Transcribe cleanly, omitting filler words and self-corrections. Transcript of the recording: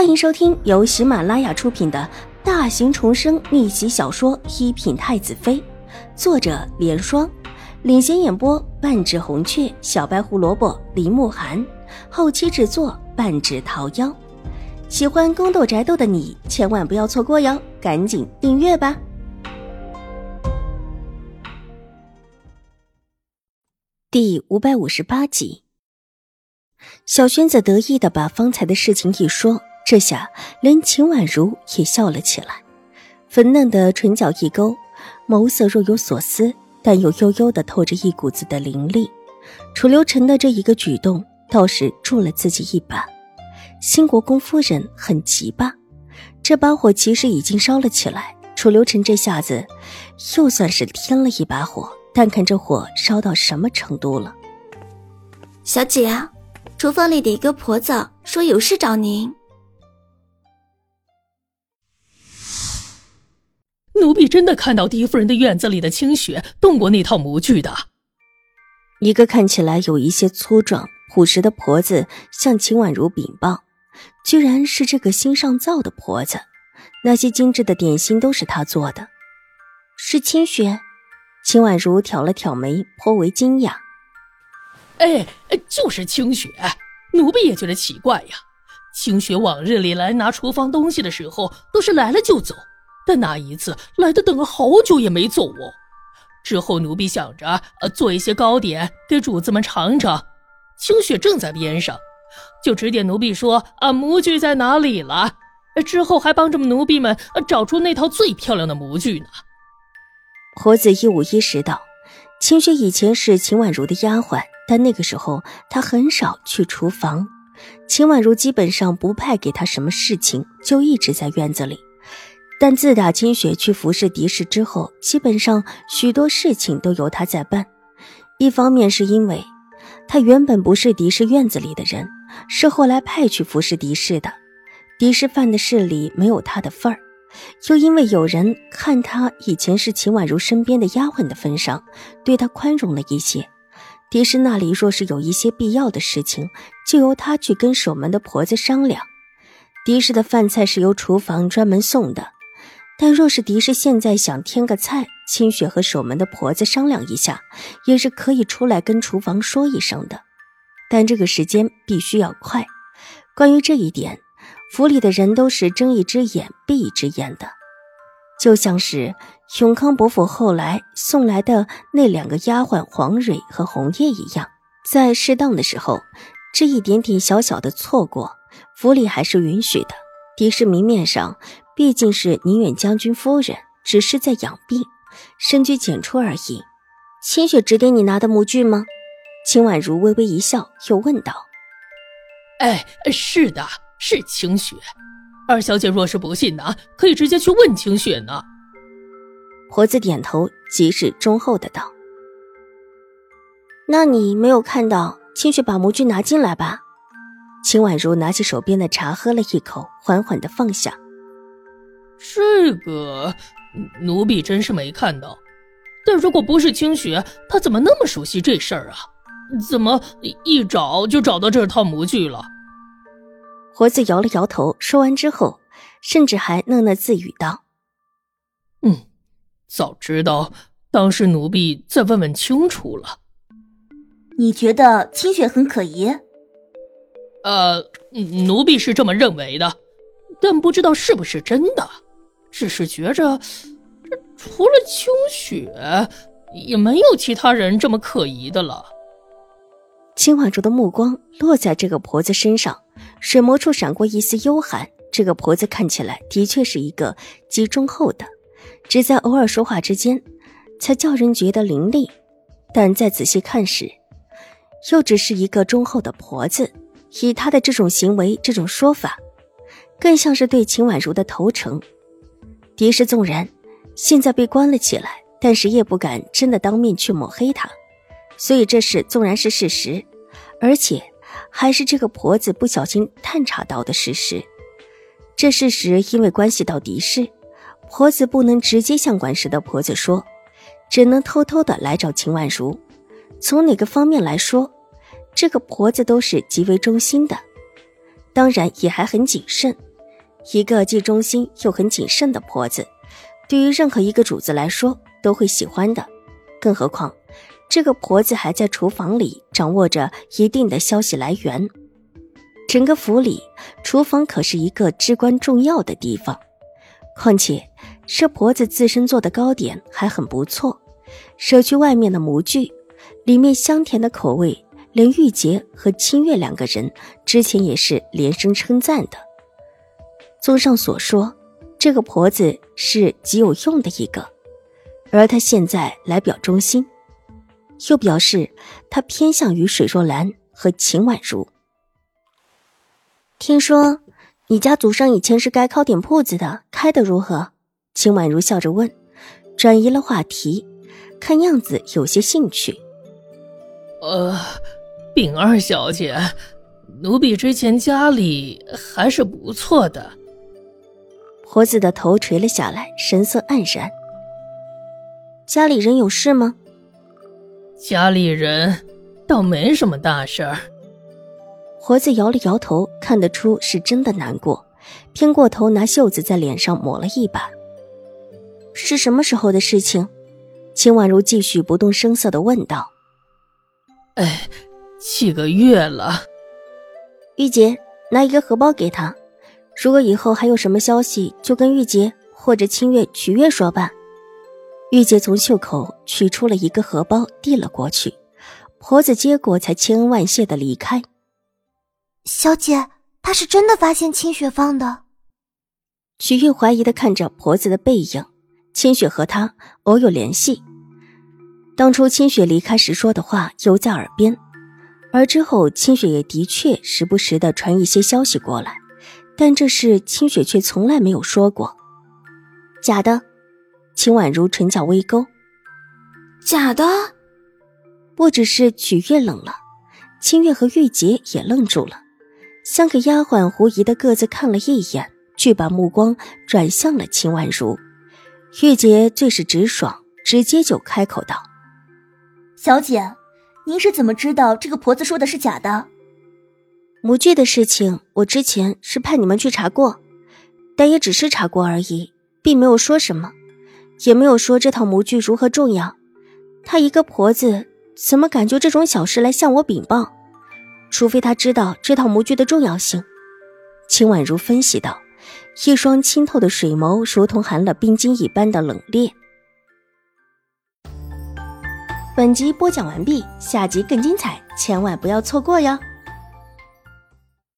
欢迎收听由喜马拉雅出品的大型重生逆袭小说《一品太子妃》，作者莲霜，领衔演播半指红雀、小白胡萝卜、林慕寒，后期制作半指桃夭。喜欢宫斗宅斗的你千万不要错过哟，赶紧订阅吧。第558集，小轩子得意地把方才的事情一说，这下连秦婉如也笑了起来，粉嫩的唇角一勾，眸色若有所思，但又悠悠地透着一股子的凌厉。楚留臣的这一个举动倒是助了自己一把。新国公夫人很急吧，这把火其实已经烧了起来，楚留臣这下子又算是添了一把火，但看这火烧到什么程度了。小姐啊，厨房里的一个婆子说有事找您。奴婢真的看到狄夫人的院子里的清雪动过那套模具的。一个看起来有一些粗壮朴实的婆子向秦婉如禀报，居然是这个新上灶的婆子，那些精致的点心都是她做的。是清雪？秦婉如挑了挑眉，颇为惊讶。哎，就是清雪，奴婢也觉得奇怪呀。清雪往日里来拿厨房东西的时候都是来了就走，但那一次来的等了好久也没走哦。之后奴婢想着做一些糕点给主子们尝尝，清雪正在边上，就指点奴婢说模具在哪里了，之后还帮着奴婢们找出那套最漂亮的模具呢。婆子一五一十道，清雪以前是秦婉如的丫鬟，但那个时候她很少去厨房，秦婉如基本上不派给她什么事情，就一直在院子里。但自打清雪去服侍狄氏之后，基本上许多事情都由她在办。一方面是因为她原本不是狄氏院子里的人，是后来派去服侍狄氏的，狄氏犯的事里没有她的份儿。又因为有人看她以前是秦婉如身边的丫鬟的份上，对她宽容了一些，狄氏那里若是有一些必要的事情，就由她去跟守门的婆子商量。狄氏的饭菜是由厨房专门送的，但若是狄氏现在想添个菜，清雪和守门的婆子商量一下，也是可以出来跟厨房说一声的，但这个时间必须要快。关于这一点，府里的人都是睁一只眼闭一只眼的，就像是永康伯府后来送来的那两个丫鬟黄蕊和红叶一样，在适当的时候，这一点点小小的错过，府里还是允许的。狄氏明面上毕竟是宁远将军夫人，只是在养病，深居简出而已。清雪指点你拿的模具吗？秦婉如微微一笑，又问道。哎，是的，是清雪，二小姐若是不信呢，可以直接去问清雪呢。婆子点头，极是忠厚的道。那你没有看到清雪把模具拿进来吧？秦婉如拿起手边的茶喝了一口，缓缓地放下。这个奴婢真是没看到，但如果不是清雪，她怎么那么熟悉这事儿啊？怎么一找就找到这套模具了？婆子摇了摇头，说完之后甚至还喃喃自语道，早知道当时奴婢再问问清楚了。你觉得清雪很可疑？奴婢是这么认为的，但不知道是不是真的，只是觉着除了清雪也没有其他人这么可疑的了。秦婉如的目光落在这个婆子身上，水眸处闪过一丝幽寒。这个婆子看起来的确是一个极忠厚的，只在偶尔说话之间才叫人觉得凌厉，但再仔细看时又只是一个忠厚的婆子，以她的这种行为这种说法更像是对秦婉如的投诚。狄氏纵然现在被关了起来，但是也不敢真的当面去抹黑她，所以这事纵然是事实，而且还是这个婆子不小心探查到的事实。这事实因为关系到狄氏，婆子不能直接向管事的婆子说，只能偷偷的来找秦婉如。从哪个方面来说，这个婆子都是极为忠心的，当然也还很谨慎，一个既忠心又很谨慎的婆子，对于任何一个主子来说都会喜欢的，更何况这个婆子还在厨房里掌握着一定的消息来源。整个府里，厨房可是一个至关重要的地方，况且这婆子自身做的糕点还很不错，舍去外面的模具，里面香甜的口味，连玉洁和清月两个人之前也是连声称赞的。综上所说，这个婆子是极有用的一个，而她现在来表忠心，又表示她偏向于水若兰和秦婉如。听说你家祖上以前是该糕点铺子的，开得如何？秦婉如笑着问，转移了话题，看样子有些兴趣。秉二小姐，奴婢之前家里还是不错的。婆子的头垂了下来，神色黯然。家里人有事吗？家里人倒没什么大事儿。婆子摇了摇头，看得出是真的难过，偏过头拿袖子在脸上抹了一把。是什么时候的事情？秦婉如继续不动声色地问道。7个月了。玉洁，拿一个荷包给她，如果以后还有什么消息，就跟玉洁或者清月、曲月说吧。玉洁从袖口取出了一个荷包递了过去，婆子接过才千恩万谢地离开。小姐，她是真的发现清雪放的？曲月怀疑地看着婆子的背影，清雪和她偶有联系，当初清雪离开时说的话犹在耳边，而之后清雪也的确时不时地传一些消息过来，但这事清雪却从来没有说过。假的。秦婉如唇角微勾。假的？不只是曲月冷了，清月和玉洁也愣住了，三个丫鬟狐疑的各自看了一眼，却把目光转向了秦婉如。玉洁最是直爽，直接就开口道，小姐，您是怎么知道这个婆子说的是假的？模具的事情我之前是派你们去查过，但也只是查过而已，并没有说什么，也没有说这套模具如何重要。她一个婆子怎么敢就这种小事来向我禀报？除非她知道这套模具的重要性。秦婉如分析道，一双清透的水眸如同含了冰晶一般的冷冽。本集播讲完毕，下集更精彩，千万不要错过哟。